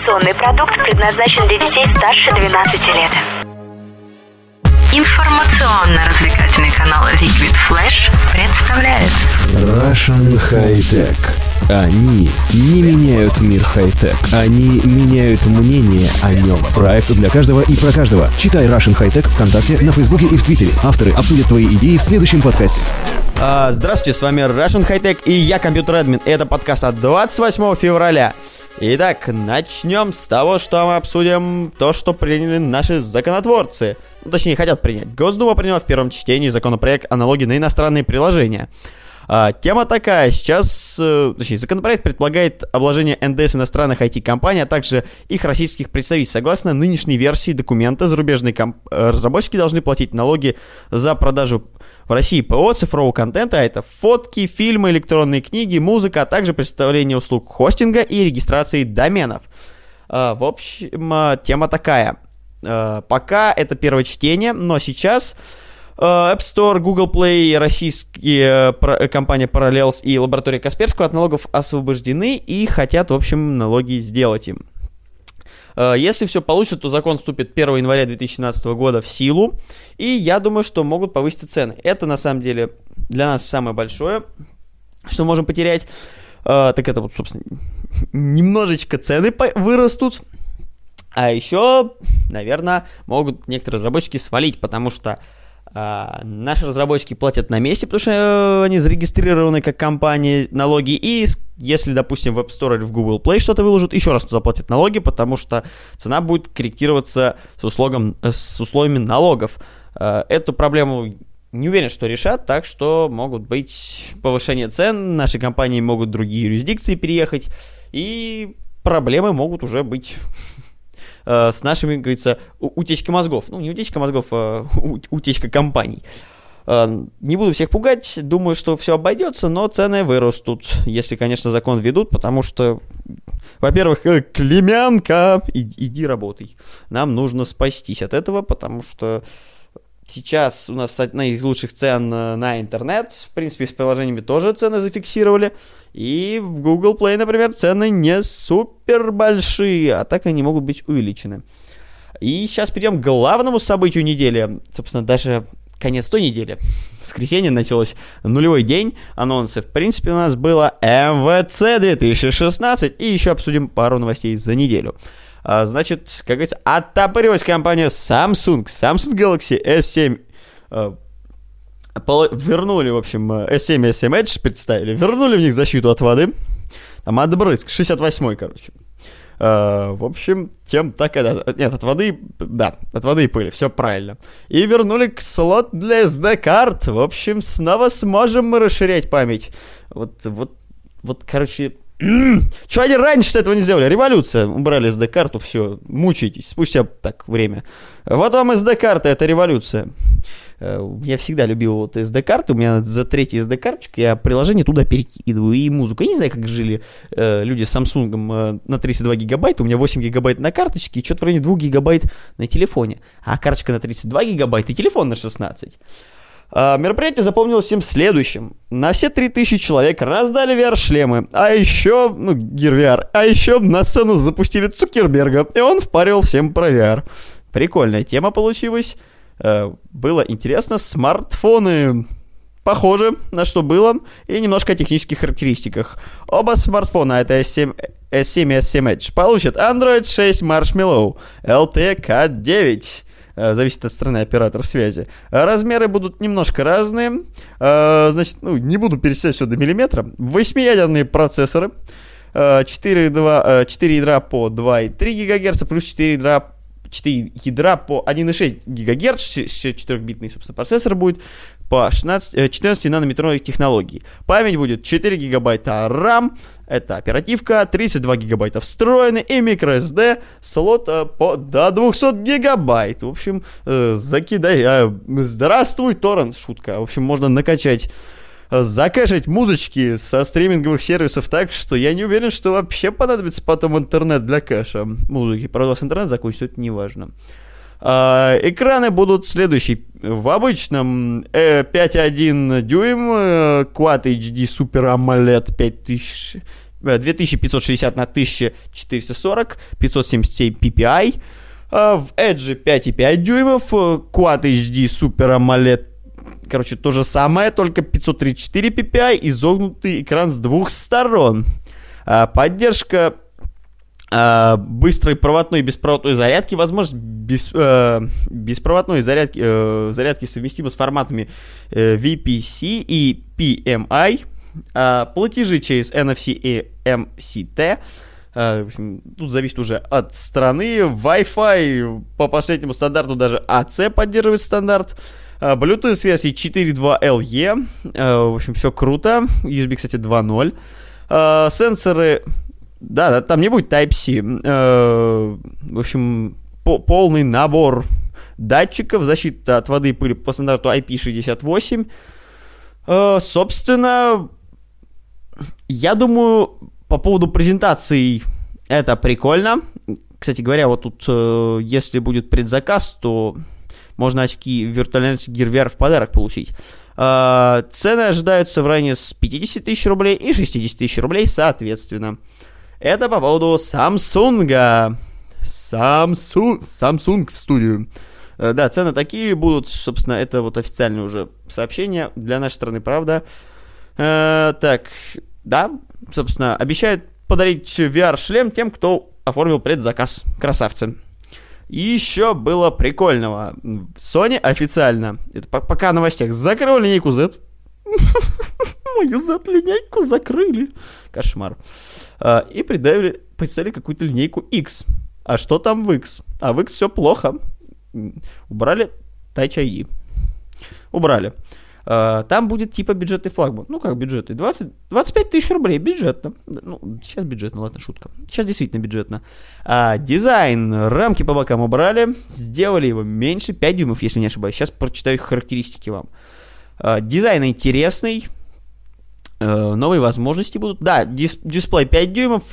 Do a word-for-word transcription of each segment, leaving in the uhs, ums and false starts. Информационный продукт предназначен для детей старше двенадцати лет. Информационно-развлекательный канал Liquid Flash представляет Russian High Tech. Они не меняют мир хай-тек. Они меняют мнение о нем. Проект для каждого и про каждого. Читай Russian High Tech ВКонтакте, на Фейсбуке и в Твиттере. Авторы обсудят твои идеи в следующем подкасте. А, здравствуйте, с вами Russian High Tech и я, компьютер-админ. Это подкаст от двадцать восьмого февраля. Итак, начнем с того, что мы обсудим то, что приняли наши законотворцы. Ну, точнее, хотят принять. Госдума приняла в первом чтении законопроект о налоге на иностранные приложения. А, тема такая. Сейчас, э, точнее, законопроект предполагает обложение эн дэ эс иностранных ай ти-компаний, а также их российских представителей. Согласно нынешней версии документа, зарубежные комп- разработчики должны платить налоги за продажу в России ПО, цифрового контента, а это фотки, фильмы, электронные книги, музыка, а также предоставление услуг хостинга и регистрации доменов. В общем, тема такая. Пока это первое чтение, но сейчас App Store, Google Play, российские компании Parallels и лаборатория Касперского от налогов освобождены и хотят, в общем, налоги сделать им. Если все получится, то закон вступит первого января две тысячи семнадцатого года в силу, и я думаю, что могут повыситься цены. Это, на самом деле, для нас самое большое, что можем потерять. Так это вот, собственно, немножечко цены вырастут, а еще, наверное, могут некоторые разработчики свалить, потому что А, наши разработчики платят на месте, потому что э, они зарегистрированы как компании налоги, и если, допустим, в App Store или в Google Play что-то выложат, еще раз заплатят налоги, потому что цена будет корректироваться с, условом, с условиями налогов. А, эту проблему не уверен, что решат, так что могут быть повышение цен, наши компании могут в другие юрисдикции переехать, и проблемы могут уже быть с нашими, как говорится, утечкой мозгов. Ну, не утечка мозгов, а утечка компаний. Не буду всех пугать, думаю, что все обойдется, но цены вырастут, если, конечно, закон введут, потому что, во-первых, Климянка, иди работай. Нам нужно спастись от этого, потому что сейчас у нас одна из лучших цен на интернет, в принципе, с приложениями тоже цены зафиксировали, и в Google Play, например, цены не супер большие, а так они могут быть увеличены. И сейчас перейдем к главному событию недели, собственно, даже конец той недели. В воскресенье началось нулевой день анонсов, в принципе, у нас было эм вэ цэ две тысячи шестнадцать, и еще обсудим пару новостей за неделю. Значит, как говорится, оттопыривалась компания Samsung. Samsung Galaxy эс семь э, поло... вернули, в общем, эс семь и эс семь Edge представили. Вернули в них защиту от воды. Там от брызг, шестьдесят восьмой, короче. Э, в общем, тем так и... Да. Нет, от воды... Да, от воды и пыли, все правильно. И вернули к слот для эс ди-карт. В общем, снова сможем мы расширять память. Вот, вот, вот, короче... Чего они раньше этого не сделали? Революция. Убрали эс ди-карту, все, мучаетесь. Спустя так время. Вот вам эс ди-карта, это революция. Я всегда любил вот эс ди-карты. У меня за третьей эс ди-карточкой я приложение туда перекидываю и музыку. Я не знаю, как жили э, люди с Samsung э, на тридцать два гигабайта. У меня восемь гигабайт на карточке и что-то в районе два гигабайта на телефоне. А карточка на тридцать два гигабайта и телефон на шестнадцать. Мероприятие запомнилось им следующим. На все три тысячи человек раздали ви ар-шлемы, а еще, ну, Gear ви ар, а еще на сцену запустили Цукерберга, и он впаривал всем про ви ар. Прикольная тема получилась. Было интересно. Смартфоны похожи на что было, и немножко о технических характеристиках. Оба смартфона, это эс семь, эс семь и эс семь Edge, получат Android шесть Marshmallow, эл ти и кей девять. Зависит от страны оператор связи. Размеры будут немножко разные. Значит, ну, не буду перечислять все до миллиметра. Восьмиядерные процессоры. четыре, два, четыре ядра по два и три гигагерца, плюс четыре ядра, четыре ядра по один и шесть гигагерц. четырехбитный, собственно, процессор будет по шестнадцать, четырнадцати нанометровой технологии. Память будет четыре гигабайта RAM. Это оперативка, тридцать два гигабайта встроенный и microSD слот по, до двести гигабайт. В общем, э, закидай. Э, здравствуй, торрент, шутка. В общем, можно накачать, э, закачать музычки со стриминговых сервисов так, что я не уверен, что вообще понадобится потом интернет для кэша музыки. Правда, у вас интернет закончится, это неважно. Э, экраны будут следующие. В обычном э, пять целых одна десятая дюйм, э, Quad эйч ди Super AMOLED 5000... две тысячи пятьсот шестьдесят на тысяча четыреста сорок, пятьсот семьдесят пи пи ай, в Edge пять и пять десятых дюймов, Quad эйч ди Super AMOLED, короче, то же самое, только пятьсот тридцать четыре пи пи ай, изогнутый экран с двух сторон. Поддержка э, быстрой проводной и беспроводной зарядки, возможность без, э, беспроводной зарядки, э, зарядки совместима с форматами э, ви пи си и пи эм ай, э, платежи через эн эф си и эм си ти, э, в общем, тут зависит уже от страны, Wi-Fi по последнему стандарту даже эй си поддерживает стандарт, Bluetooth версии четыре точка два эл и, э, в общем, все круто, ю эс би, кстати, два точка ноль. Uh, сенсоры, да, да, там не будет Type-C, uh, в общем, по- полный набор датчиков, защита от воды и пыли по стандарту ай пи шестьдесят восемь, uh, собственно, я думаю, по поводу презентаций это прикольно, кстати говоря, вот тут, uh, если будет предзаказ, то можно очки виртуальной гир ви ар в подарок получить. Uh, цены ожидаются в районе с пятьдесят тысяч рублей и шестьдесят тысяч рублей, соответственно. Это по поводу Samsung. Samsung, Samsung в студию. Uh, да, цены такие будут, собственно, это вот официальное уже сообщение для нашей страны, правда. Uh, так, да, собственно, обещают подарить ви ар-шлем тем, кто оформил предзаказ. Красавцы. И еще было прикольного. Sony официально, это пока о новостях, закрыла линейку Z. Мою Z-линейку закрыли. Кошмар. И представили какую-то линейку X. А что там в X? А в X все плохо. Убрали Touch ай ди. Убрали. Там будет типа бюджетный флагман. Ну как бюджетный? двадцать, двадцать пять тысяч рублей. Бюджетно. Ну, сейчас бюджетно, ладно, шутка. Сейчас действительно бюджетно. А, дизайн. Рамки по бокам убрали. Сделали его меньше. пять дюймов, если не ошибаюсь. Сейчас прочитаю характеристики вам. А, дизайн интересный. А, новые возможности будут. Да, дис- дисплей пять дюймов.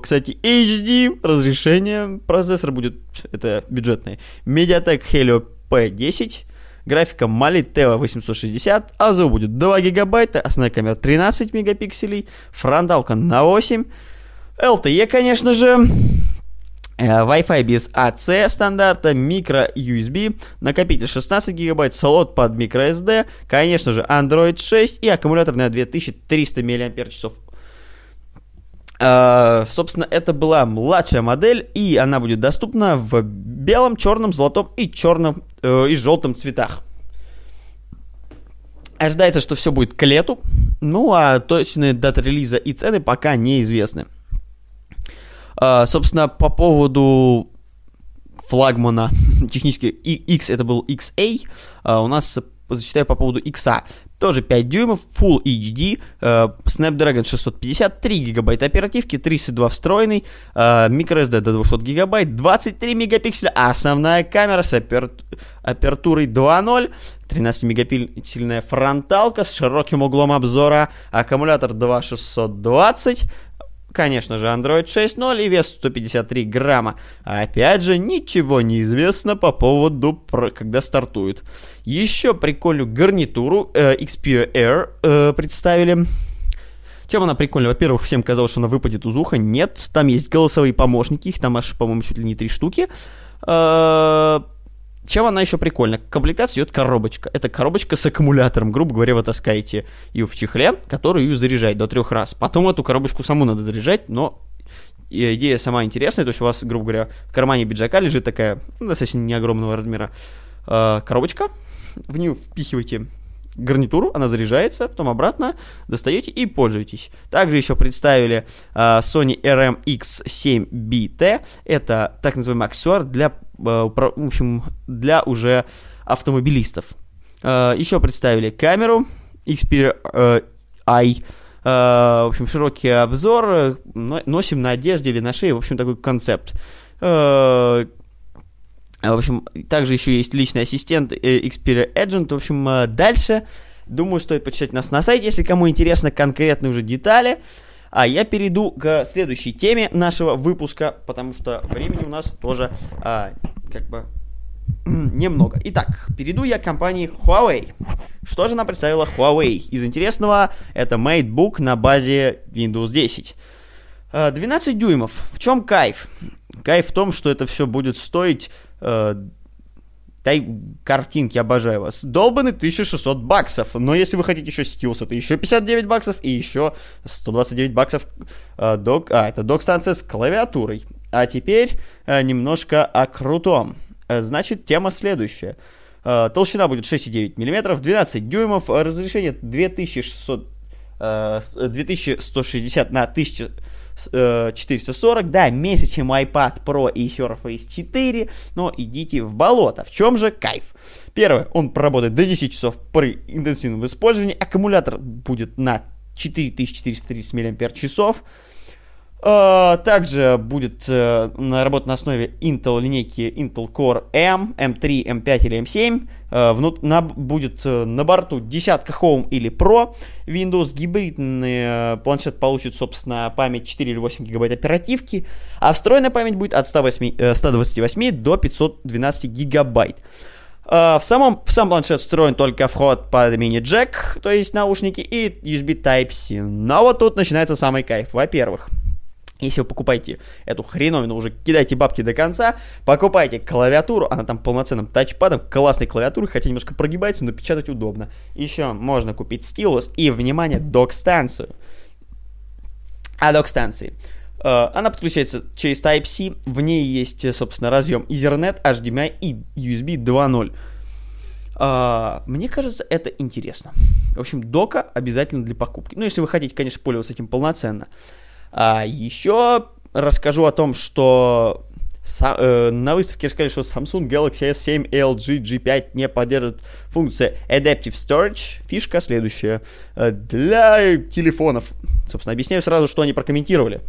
Кстати, эйч ди. Разрешение. Процессор будет. Это бюджетный. Mediatek Helio пи десять. Графика MALI ти ви восемьсот шестьдесят, АЗУ будет два гигабайта, основная камера тринадцать мегапикселей, фронталка на восемь, эл ти и, конечно же, Wi-Fi без эй си стандарта, micro ю эс би, накопитель шестнадцать гигабайт, слот под microSD, конечно же, Android шесть и аккумулятор на две тысячи триста миллиампер-часов. Uh, собственно, это была младшая модель, и она будет доступна в белом, черном, золотом и черном uh, и желтом цветах. Ожидается, что все будет к лету, ну а точные даты релиза и цены пока неизвестны. Uh, собственно, по поводу флагмана, технически X, это был икс эй, uh, у нас, зачитаю по поводу X A. Тоже пять дюймов, Full эйч ди, э, Snapdragon шестьсот пятьдесят, три гигабайта оперативки, тридцать два встроенный, э, microSD до двести гигабайт, двадцать три мегапикселя, основная камера с апер... апертурой два точка ноль, тринадцатимегапиксельная фронталка с широким углом обзора, аккумулятор два тысячи шестьсот двадцать, конечно же Android шесть точка ноль и вес сто пятьдесят три грамма. Опять же, ничего не известно по поводу, про, когда стартует. Еще прикольную гарнитуру э, Xperia Air э, представили. Чем она прикольна? Во-первых, всем казалось, что она выпадет из уха. Нет, там есть голосовые помощники, их там аж, по-моему, чуть ли не три штуки. Э-э- Чем она еще прикольна? К комплектации идет коробочка. Это коробочка с аккумулятором. Грубо говоря, вы таскаете ее в чехле, который ее заряжает до трех раз. Потом эту коробочку саму надо заряжать, но идея сама интересная. То есть у вас, грубо говоря, в кармане пиджака лежит такая, ну, достаточно не огромного размера коробочка. В нее впихиваете гарнитуру, она заряжается, потом обратно достаете и пользуетесь. Также еще представили Sony эр эм икс семь би ти. Это так называемый аксессуар для... В общем, для уже автомобилистов. Еще представили камеру Xperia Eye. В общем, широкий обзор. Носим на одежде или на шее. В общем, такой концепт. В общем, также еще есть личный ассистент Xperia Agent. В общем, дальше, думаю, стоит почитать нас на сайте, если кому интересно конкретные уже детали. А я перейду к следующей теме нашего выпуска, потому что времени у нас тоже а, как бы немного. Итак, перейду я к компании Huawei. Что же она представила Huawei? Из интересного, это MateBook на базе Windows десять. двенадцать дюймов. В чем кайф? Кайф в том, что это все будет стоить... Э, дай картинки, обожаю вас. Долбаны тысяча шестьсот баксов. Но если вы хотите еще стилс, это еще пятьдесят девять баксов и еще сто двадцать девять баксов э, док... А, это док-станция с клавиатурой. А теперь э, немножко о крутом. Э, значит, тема следующая. Э, толщина будет шесть целых девять десятых миллиметра, двенадцать дюймов, разрешение две тысячи шестьсот... Э, две тысячи сто шестьдесят на тысячу... четыреста сорок, да, меньше, чем iPad Pro и Surface четыре, но идите в болото. В чем же кайф? Первое, он проработает до десяти часов при интенсивном использовании, аккумулятор будет на четыре тысячи четыреста тридцать мАч, также будет работа на основе Intel линейки Intel Core M, эм три, эм пять или эм семь, будет на борту десятка Home или Pro, Windows гибридный планшет получит, собственно, память четыре или восемь гигабайт оперативки, а встроенная память будет от ста восьми, ста двадцати восьми до пятисот двенадцати гигабайт. В самом, в сам планшет встроен только вход под мини-джек, то есть наушники, и ю эс би Type-C. Но вот тут начинается самый кайф. Во-первых, если вы покупаете эту хреновину, уже кидайте бабки до конца, покупайте клавиатуру, она там полноценным тачпадом, классной клавиатурой, хотя немножко прогибается, но печатать удобно. Еще можно купить стилус и, внимание, док-станцию. А док-станции. Она подключается через Type-C, в ней есть, собственно, разъем Ethernet, эйч ди эм ай и ю эс би два ноль. Мне кажется, это интересно. В общем, дока обязательно для покупки. Ну, если вы хотите, конечно, пользоваться этим полноценно. А еще расскажу о том, что са- э, на выставке сказали, что Samsung Galaxy эс семь эл джи джи пять не поддерживает функцию Adaptive Storage. Фишка следующая. Для телефонов, собственно, объясняю сразу, что они прокомментировали.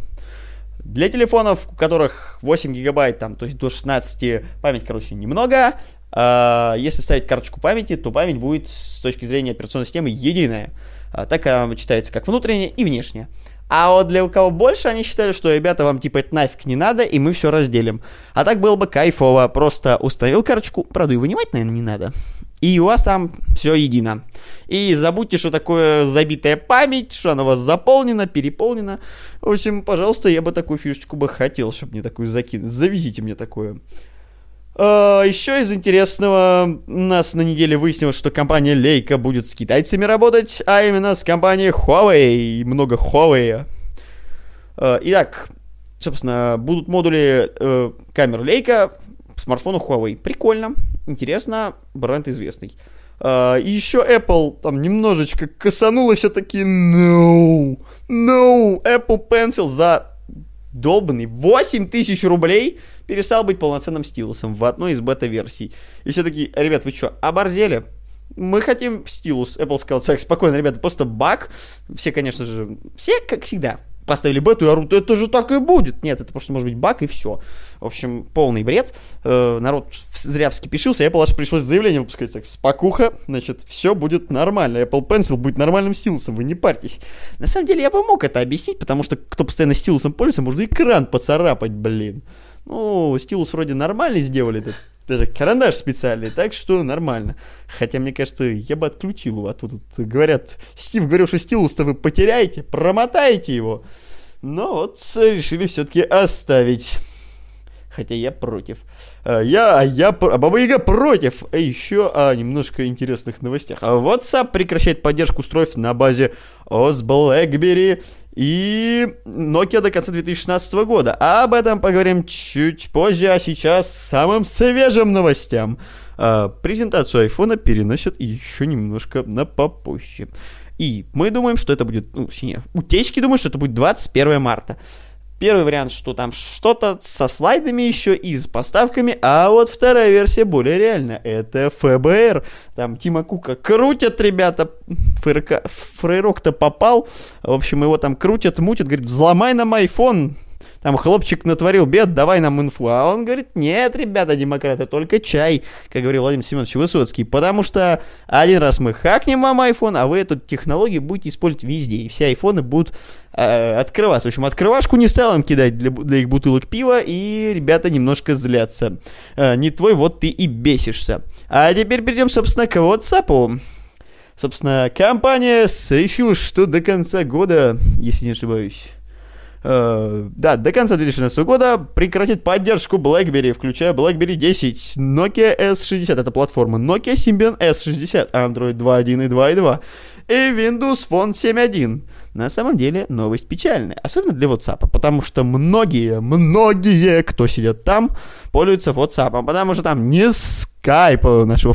Для телефонов, у которых восемь гигабайт, там, то есть до шестнадцати, память, короче, немного. А если ставить карточку памяти, то память будет с точки зрения операционной системы единая. А так она читается как внутренняя и внешняя. А вот для у кого больше, они считали, что, ребята, вам типа это нафиг не надо, и мы все разделим. А так было бы кайфово. Просто установил карточку, правда, и вынимать, наверное, не надо. И у вас там все едино. И забудьте, что такое забитая память, что она у вас заполнена, переполнена. В общем, пожалуйста, я бы такую фишечку бы хотел, чтобы мне такую закинуть. Завезите мне такое. Еще из интересного, у нас на неделе выяснилось, что компания Leica будет с китайцами работать, а именно с компанией Huawei, много Huawei. Итак, собственно, будут модули э, камер Leica, смартфонов Huawei. Прикольно, интересно, бренд известный. Uh, и еще Apple там немножечко косануло, все такие no, no, Apple Pencil за долбанный восемь тысяч рублей перестал быть полноценным стилусом в одной из бета-версий. И все такие, ребят, вы что, оборзели? Мы хотим стилус. Apple сказал, так, спокойно, ребята, просто баг. Все, конечно же, все, как всегда, поставили бету и орут, это же так и будет. Нет, это просто может быть баг и все. В общем, полный бред. Э, народ зря вскипешился, Apple аж пришлось заявление выпускать, так, спокуха, значит, все будет нормально. Apple Pencil будет нормальным стилусом, вы не парьтесь. На самом деле, я бы мог это объяснить, потому что, кто постоянно стилусом пользуется, можно экран поцарапать, блин. Ну, стилус вроде нормальный сделали, это даже карандаш специальный, так что нормально. Хотя, мне кажется, я бы отключил его, а тут говорят, Стив говорил, что стилус-то вы потеряете, промотаете его. Но вот решили все-таки оставить. Хотя я против. Я, я, Баба-Яга против. А еще о немножко интересных новостях. WhatsApp прекращает поддержку устройств на базе о эс BlackBerry и Nokia до конца две тысячи шестнадцатого года. Об этом поговорим чуть позже, а сейчас самым свежим новостям. Презентацию айфона переносят еще немножко на попозже. И мы думаем, что это будет... Ну, точнее, утечки думают, что это будет двадцать первого марта. Первый вариант, что там что-то со слайдами еще и с поставками, а вот вторая версия более реальная, это эф бэ эр. Там Тима Кука крутят, ребята, фейерка... фрейрок-то попал, в общем, его там крутят, мутят, говорит, взломай нам айфон, там хлопчик натворил бед, давай нам инфу, а он говорит, нет, ребята, демократы, только чай, как говорил Владимир Семенович Высоцкий, потому что один раз мы хакнем вам айфон, а вы эту технологию будете использовать везде, и все айфоны будут открываться. В общем, открывашку не стал им кидать для, для их бутылок пива, и ребята немножко злятся. Не твой, вот ты и бесишься. А теперь перейдем, собственно, к WhatsApp. Собственно, компания решила, что до конца года, если не ошибаюсь, э, да, до конца две тысячи шестнадцатого года прекратит поддержку BlackBerry, включая BlackBerry десять, Nokia эс шестьдесят, это платформа Nokia, Symbian эс шестьдесят, Android два точка один и два точка два и Windows Phone семь точка один. На самом деле новость печальная, особенно для WhatsApp, потому что многие, многие, кто сидят там, пользуются WhatsApp, потому что там не Skype нашего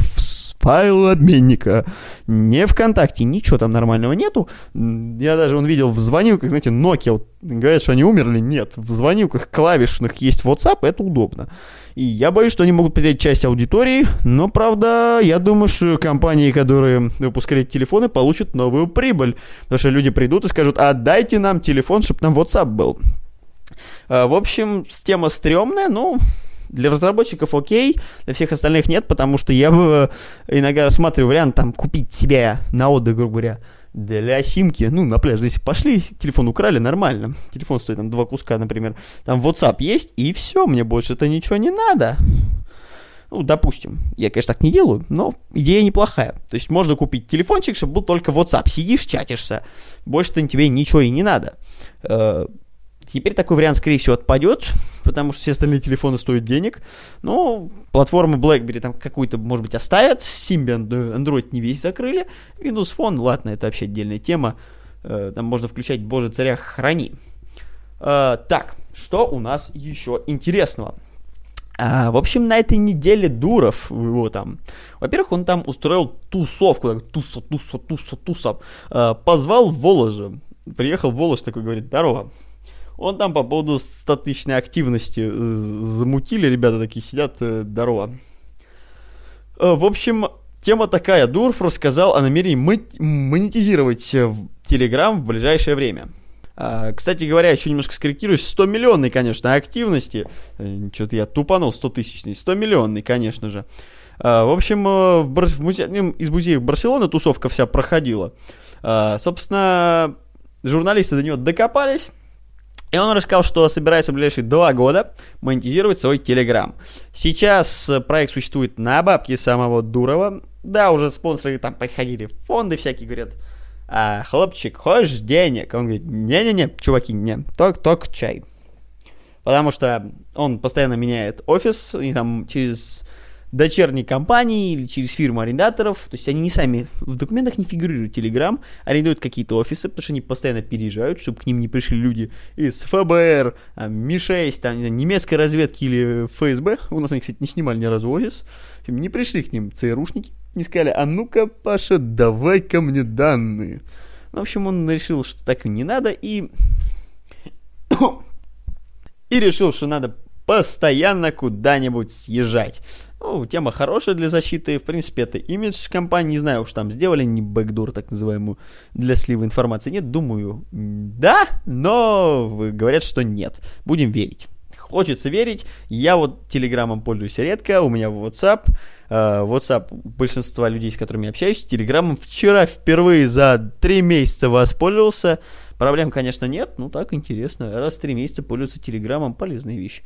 файлообменника, не ВКонтакте, ничего там нормального нету. Я даже он видел в звонилках, знаете, Nokia, вот, говорят, что они умерли, нет, в звонилках клавишных есть WhatsApp, это удобно. И я боюсь, что они могут потерять часть аудитории, но, правда, я думаю, что компании, которые выпускали эти телефоны, получат новую прибыль, потому что люди придут и скажут: отдайте нам телефон, чтобы там WhatsApp был. В общем, тема стрёмная, но... Для разработчиков окей, для всех остальных нет, потому что я бы иногда рассматриваю вариант там купить себе на отдых, грубо говоря, для симки, ну, на пляж, здесь пошли, телефон украли, нормально. Телефон стоит там два куска, например. Там WhatsApp есть, и все, мне больше-то ничего не надо. Ну, допустим, я, конечно, так не делаю, но идея неплохая. То есть можно купить телефончик, чтобы был только WhatsApp. Сидишь, чатишься, больше-то тебе ничего и не надо. Теперь такой вариант, скорее всего, отпадет, потому что все остальные телефоны стоят денег. Ну, платформа BlackBerry там какую-то, может быть, оставят. Symbian, Android не весь закрыли. Windows Phone, ладно, это вообще отдельная тема. Там можно включать, боже, царя храни. Так, что у нас еще интересного? А, в общем, на этой неделе Дуров его там... Во-первых, он там устроил тусовку. Туса, туса, туса, туса. А, позвал Воложа. Приехал Волож такой, говорит: здорово. Он там по поводу статичной активности замутили, ребята такие сидят, здорово. В общем, тема такая. Дуров рассказал о намерении монетизировать Telegram в ближайшее время. Кстати говоря, еще немножко скорректируюсь, сто миллионной, конечно, активности. Что-то я тупанул, сто тысячной, сто миллионной, конечно же. В общем, в музе... из музея Барселоны тусовка вся проходила. Собственно, журналисты до него докопались. И он рассказал, что собирается в ближайшие два года монетизировать свой Telegram. Сейчас проект существует на бабки самого Дурова. Да, уже спонсоры там приходили, фонды всякие, говорят: а, хлопчик, хочешь денег? Он говорит: не-не-не, чуваки, не, только-только чай. Потому что он постоянно меняет офис, и там через дочерние компании или через фирму арендаторов, то есть они не сами, в документах не фигурируют Telegram, арендуют какие-то офисы, потому что они постоянно переезжают, чтобы к ним не пришли люди из эф бэ эр, эм и шесть, там, немецкой разведки или эф эс бэ, у нас они, кстати, не снимали ни разу офис, не пришли к ним ЦРУшники, не сказали: а ну-ка, Паша, давай-ка мне данные. Ну, в общем, он решил, что так не надо, и и решил, что надо постоянно куда-нибудь съезжать. Ну, тема хорошая для защиты, в принципе, это имидж компании, не знаю, уж там сделали не бэкдор, так называемую, для слива информации, нет, думаю, да, но говорят, что нет, будем верить. Хочется верить, я вот Телеграмом пользуюсь редко, у меня WhatsApp, WhatsApp большинства людей, с которыми я общаюсь, Телеграмом вчера впервые за три месяца воспользовался, проблем, конечно, нет, ну так интересно, раз в три месяца пользоваться Телеграмом, полезная вещь.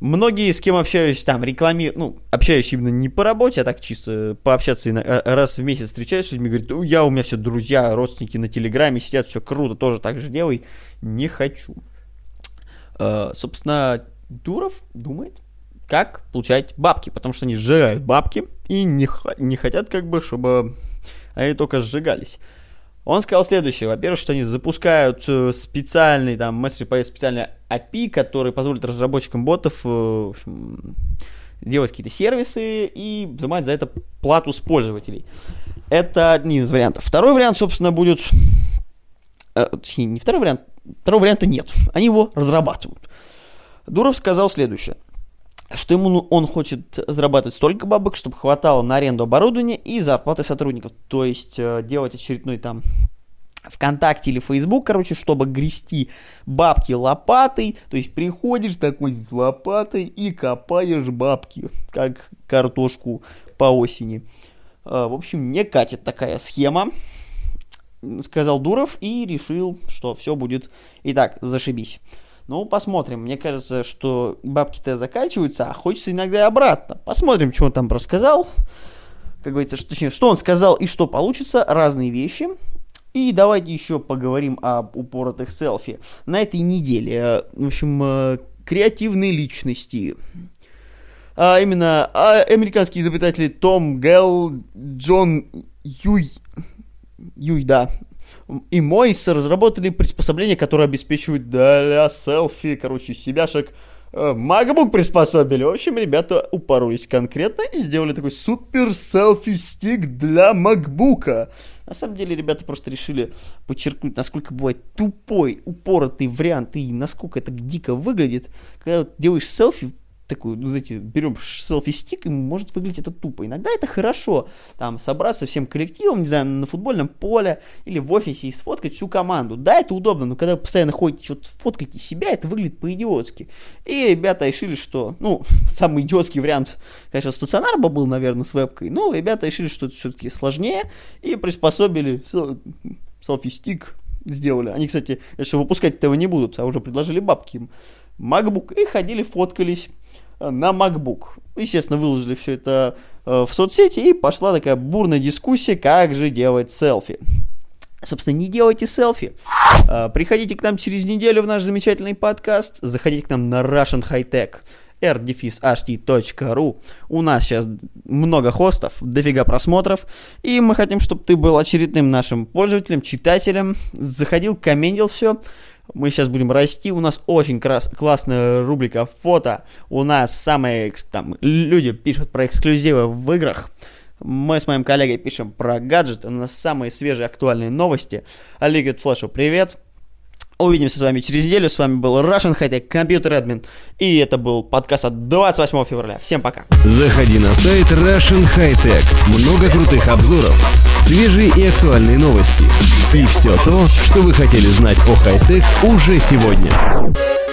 Многие, с кем общаюсь, там, рекламирую, ну, общаюсь именно не по работе, а так чисто пообщаться, и на... раз в месяц встречаюсь с людьми, говорят: я, у меня все друзья, родственники на Телеграме сидят, все круто, тоже так же делай, не хочу. Э, собственно, Дуров думает, как получать бабки, потому что они сжигают бабки и не, х... не хотят, как бы, чтобы они только сжигались. Он сказал следующее: во-первых, что они запускают специальный, там, мессенджер появится специальный эй пи ай, который позволит разработчикам ботов, в общем, делать какие-то сервисы и взимать за это плату с пользователей. Это один из вариантов. Второй вариант, собственно, будет... Э, точнее, не второй вариант. Второго варианта нет. Они его разрабатывают. Дуров сказал следующее, что ему он хочет зарабатывать столько бабок, чтобы хватало на аренду оборудования и зарплаты сотрудников. То есть э, делать очередной там ВКонтакте или Фейсбук, короче, чтобы грести бабки лопатой. То есть приходишь такой с лопатой и копаешь бабки, как картошку по осени. Э, в общем, не катит такая схема, сказал Дуров, и решил, что все будет и так зашибись. Ну, посмотрим. Мне кажется, что бабки-то закачиваются, а хочется иногда и обратно. Посмотрим, что он там рассказал. Как говорится, что, точнее, что он сказал и что получится. Разные вещи. И давайте еще поговорим об упоротых селфи. На этой неделе, в общем, креативные личности, а именно американские изобретатели Том Гелл, Джон Юй, Юй, да, и Мойс разработали приспособление, которое обеспечивает для селфи, короче, себяшек. MacBook приспособили. В общем, ребята упоролись конкретно и сделали такой супер селфи-стик для MacBook. На самом деле, ребята просто решили подчеркнуть, насколько бывает тупой, упоротый вариант и насколько это дико выглядит. Когда вот делаешь селфи, такую, ну, знаете, берем селфи-стик, и может выглядеть это тупо. Иногда это хорошо, там, собраться всем коллективом, не знаю, на футбольном поле или в офисе и сфоткать всю команду. Да, это удобно, но когда вы постоянно ходите, что-то фоткаете себя, это выглядит по-идиотски. И ребята решили, что, ну, самый идиотский вариант, конечно, стационар бы был, наверное, с вебкой, но ребята решили, что это все-таки сложнее, и приспособили селфи-стик, сделали. Они, кстати, что выпускать этого не будут, а уже предложили бабки им. MacBook, и ходили, фоткались на MacBook. Естественно, выложили все это э, в соцсети, и пошла такая бурная дискуссия, как же делать селфи. Собственно, не делайте селфи. Э, приходите к нам через неделю в наш замечательный подкаст, заходите к нам на Russian High Tech, эр дефис эйч ти точка ру. У нас сейчас много хостов, дофига просмотров, и мы хотим, чтобы ты был очередным нашим пользователем, читателем, заходил, комментил все. Мы сейчас будем расти, у нас очень крас- классная рубрика фото, у нас самые, там, люди пишут про эксклюзивы в играх, мы с моим коллегой пишем про гаджеты, у нас самые свежие актуальные новости. Liquid Flash, привет, увидимся с вами через неделю, с вами был Russian High Tech, Computer Admin, и это был подкаст от двадцать восьмого февраля, всем пока. Заходи на сайт Russian High Tech, много крутых обзоров, свежие и актуальные новости. И все то, что вы хотели знать о хай-тек уже сегодня.